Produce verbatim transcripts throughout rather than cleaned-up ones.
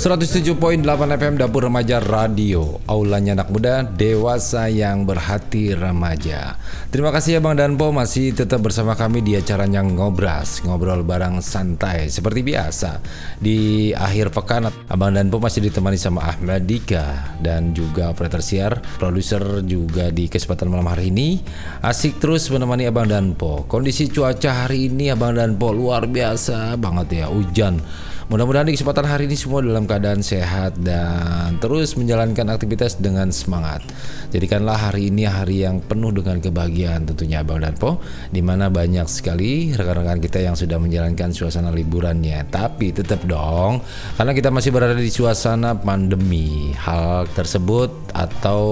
seratus tujuh koma delapan F M Dapur Remaja Radio, aulanya anak muda, dewasa yang berhati remaja. Terima kasih Abang Danpo masih tetap bersama kami di acaranya Ngobras, ngobrol bareng santai seperti biasa. Di akhir pekan Abang Danpo masih ditemani sama Ahmad Dika dan juga operator siar, produser juga di kesempatan malam hari ini. Asik terus menemani Abang Danpo. Kondisi cuaca hari ini Abang Danpo luar biasa banget ya, hujan. Mudah-mudahan di kesempatan hari ini semua dalam keadaan sehat dan terus menjalankan aktivitas dengan semangat. Jadikanlah hari ini hari yang penuh dengan kebahagiaan tentunya Abang Danpo, di mana banyak sekali rekan-rekan kita yang sudah menjalankan suasana liburannya. Tapi tetap dong, karena kita masih berada di suasana pandemi, hal tersebut atau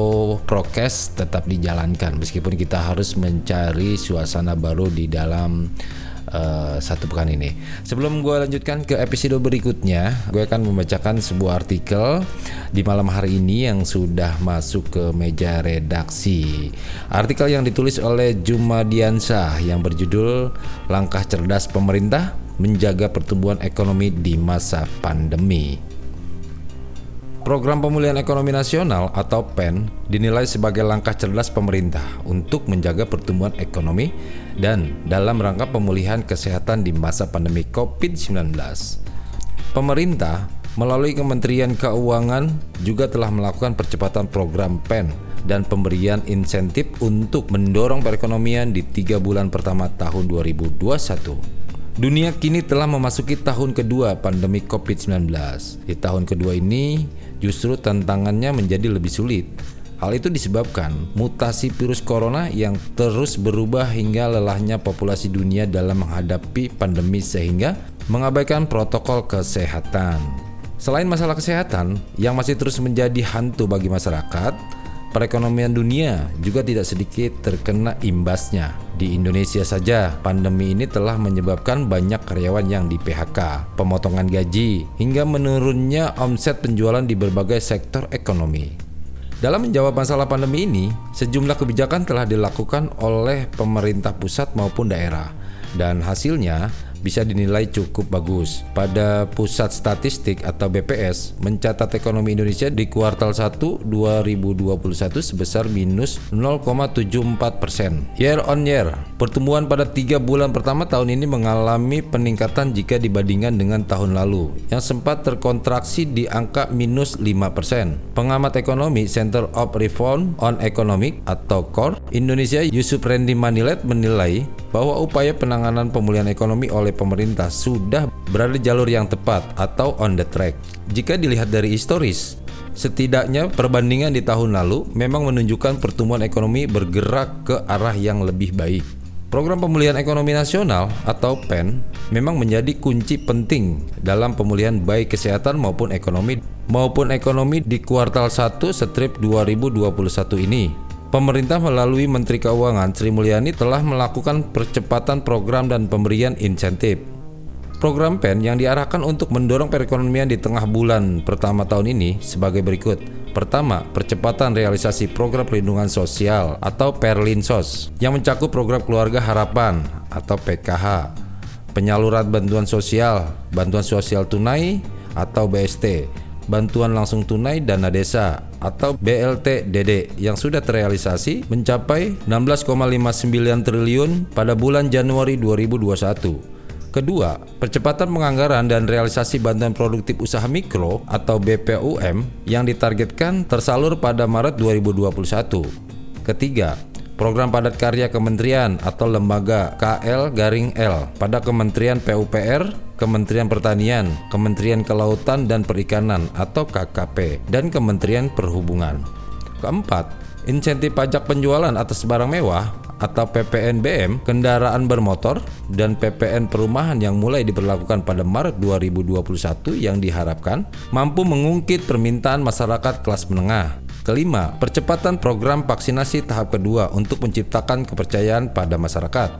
prokes tetap dijalankan meskipun kita harus mencari suasana baru di dalam Uh, satu pekan ini. Sebelum gue lanjutkan ke episode berikutnya, gue akan membacakan sebuah artikel di malam hari ini yang sudah masuk ke meja redaksi. Artikel yang ditulis oleh Jumadiansah yang berjudul "Langkah Cerdas Pemerintah Menjaga Pertumbuhan Ekonomi di Masa Pandemi". Program Pemulihan Ekonomi Nasional atau P E N dinilai sebagai langkah cerdas pemerintah untuk menjaga pertumbuhan ekonomi dan dalam rangka pemulihan kesehatan di masa pandemi covid sembilan belas. Pemerintah melalui Kementerian Keuangan juga telah melakukan percepatan program P E N dan pemberian insentif untuk mendorong perekonomian di tiga bulan pertama tahun dua ribu dua puluh satu. Dunia kini telah memasuki tahun kedua pandemi covid sembilan belas. Di tahun kedua ini, justru tantangannya menjadi lebih sulit. Hal itu disebabkan mutasi virus corona yang terus berubah hingga lelahnya populasi dunia dalam menghadapi pandemi sehingga mengabaikan protokol kesehatan. Selain masalah kesehatan yang masih terus menjadi hantu bagi masyarakat, perekonomian dunia juga tidak sedikit terkena imbasnya. Di Indonesia saja, pandemi ini telah menyebabkan banyak karyawan yang di P H K, pemotongan gaji, hingga menurunnya omset penjualan di berbagai sektor ekonomi. Dalam menjawab masalah pandemi ini, sejumlah kebijakan telah dilakukan oleh pemerintah pusat maupun daerah, dan hasilnya bisa dinilai cukup bagus. Pada Pusat Statistik atau B P S mencatat ekonomi Indonesia di kuartal satu dua ribu dua puluh satu sebesar minus nol koma tujuh empat persen year on year. Pertumbuhan pada tiga bulan pertama tahun ini mengalami peningkatan jika dibandingkan dengan tahun lalu yang sempat terkontraksi di angka minus lima persen. Pengamat ekonomi Center of Reform on Economics atau CORE Indonesia Yusuf Rendy Manilet menilai bahwa upaya penanganan pemulihan ekonomi oleh pemerintah sudah berada di jalur yang tepat atau on the track. Jika dilihat dari historis, setidaknya perbandingan di tahun lalu memang menunjukkan pertumbuhan ekonomi bergerak ke arah yang lebih baik. Program Pemulihan Ekonomi Nasional atau P E N memang menjadi kunci penting dalam pemulihan baik kesehatan maupun ekonomi maupun ekonomi di kuartal satu strip dua ribu dua puluh satu ini. Pemerintah melalui Menteri Keuangan Sri Mulyani telah melakukan percepatan program dan pemberian insentif. Program P E N yang diarahkan untuk mendorong perekonomian di tengah bulan pertama tahun ini sebagai berikut. Pertama, percepatan realisasi program perlindungan sosial atau Perlinsos yang mencakup program Keluarga Harapan atau P K H, penyaluran bantuan sosial, bantuan sosial tunai atau B S T, bantuan langsung tunai dana desa atau B L T D D yang sudah terrealisasi mencapai enam belas koma lima sembilan triliun pada bulan Januari dua ribu dua puluh satu. Kedua, percepatan penganggaran dan realisasi bantuan produktif usaha mikro atau B P U M yang ditargetkan tersalur pada Maret dua ribu dua puluh satu. Ketiga, program padat karya kementerian atau lembaga K L garing L pada Kementerian P U P R, Kementerian Pertanian, Kementerian Kelautan dan Perikanan atau K K P, dan Kementerian Perhubungan. Keempat, insentif pajak penjualan atas barang mewah atau P P N B M kendaraan bermotor dan P P N perumahan yang mulai diberlakukan pada Maret dua ribu dua puluh satu yang diharapkan mampu mengungkit permintaan masyarakat kelas menengah. Kelima, percepatan program vaksinasi tahap kedua untuk menciptakan kepercayaan pada masyarakat.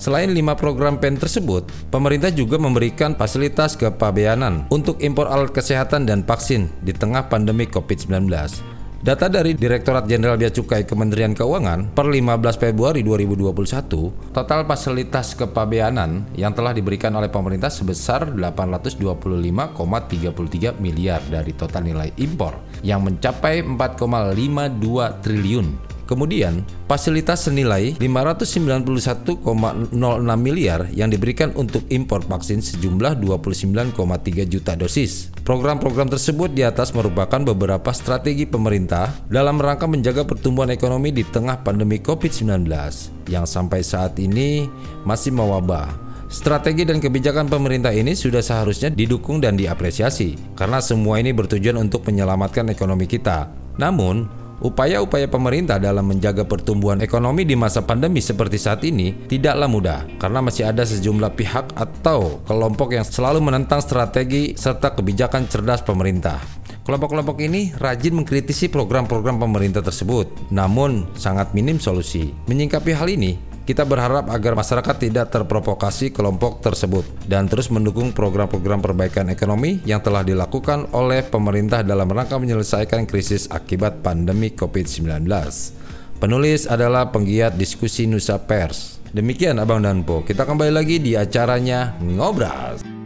Selain lima program P E N tersebut, pemerintah juga memberikan fasilitas kepabeanan untuk impor alat kesehatan dan vaksin di tengah pandemi covid sembilan belas. Data dari Direktorat Jenderal Bea Cukai Kementerian Keuangan per lima belas Februari dua ribu dua puluh satu, total fasilitas kepabeanan yang telah diberikan oleh pemerintah sebesar delapan ratus dua puluh lima koma tiga tiga miliar dari total nilai impor yang mencapai empat koma lima dua triliun. Kemudian, fasilitas senilai lima ratus sembilan puluh satu koma nol enam miliar yang diberikan untuk impor vaksin sejumlah dua puluh sembilan koma tiga juta dosis. Program-program tersebut di atas merupakan beberapa strategi pemerintah dalam rangka menjaga pertumbuhan ekonomi di tengah pandemi covid sembilan belas yang sampai saat ini masih mewabah. Strategi dan kebijakan pemerintah ini sudah seharusnya didukung dan diapresiasi, karena semua ini bertujuan untuk menyelamatkan ekonomi kita. Namun, upaya-upaya pemerintah dalam menjaga pertumbuhan ekonomi di masa pandemi seperti saat ini tidaklah mudah, karena masih ada sejumlah pihak atau kelompok yang selalu menentang strategi serta kebijakan cerdas pemerintah. Kelompok-kelompok ini rajin mengkritisi program-program pemerintah tersebut, namun sangat minim solusi. Menyingkapi hal ini, kita berharap agar masyarakat tidak terprovokasi kelompok tersebut dan terus mendukung program-program perbaikan ekonomi yang telah dilakukan oleh pemerintah dalam rangka menyelesaikan krisis akibat pandemi covid sembilan belas. Penulis adalah penggiat diskusi Nusa Pers. Demikian Abang Danpo, kita kembali lagi di acaranya Ngobras.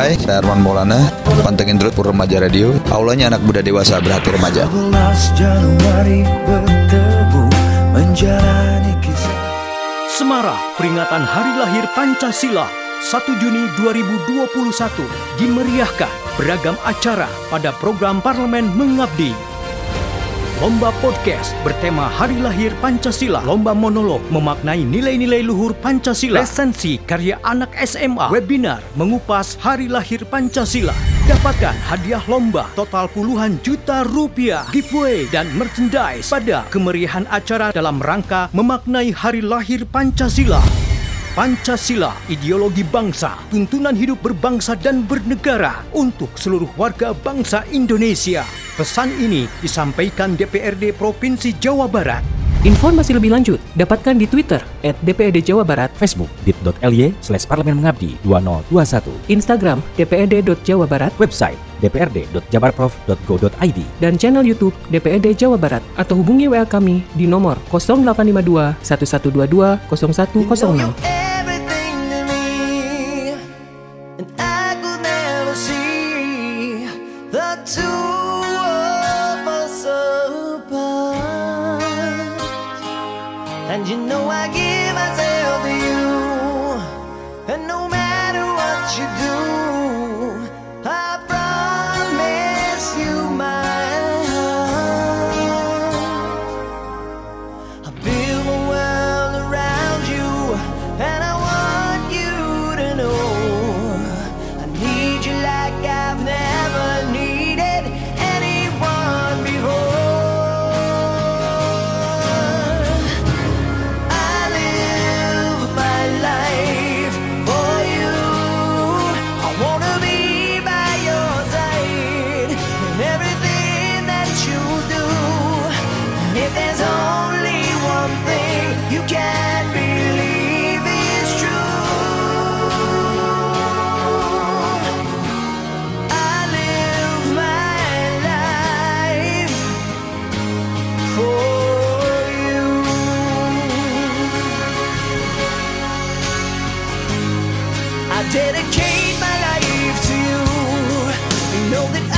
Hai, saya Arman Maulana. Pantengin terus Dapur Remaja Radio. Aulanya anak muda dewasa berhati remaja. sebelas Januari bertemu menjalani kisah. Semarak peringatan Hari Lahir Pancasila satu Juni dua ribu dua puluh satu dimeriahkan beragam acara pada program Parlemen Mengabdi. Lomba podcast bertema Hari Lahir Pancasila. Lomba monolog memaknai nilai-nilai luhur Pancasila. Resensi karya anak S M A. Webinar mengupas Hari Lahir Pancasila. Dapatkan hadiah lomba total puluhan juta rupiah, giveaway, dan merchandise pada kemeriahan acara dalam rangka memaknai Hari Lahir Pancasila. Pancasila, ideologi bangsa, tuntunan hidup berbangsa dan bernegara untuk seluruh warga bangsa Indonesia. Pesan ini disampaikan D P R D Provinsi Jawa Barat. Informasi lebih lanjut dapatkan di Twitter at D P R D Jawa Barat, Facebook bit dot l y slash parlemen mengabdi dua ribu dua puluh satu, Instagram d p r d dot jawa barat, website d p r d dot jabarprov dot go dot i d, dan channel YouTube D P R D Jawa Barat, atau hubungi W A kami di nomor nol delapan lima dua satu satu dua dua nol satu nol enam. Dedicate my life to you. You know that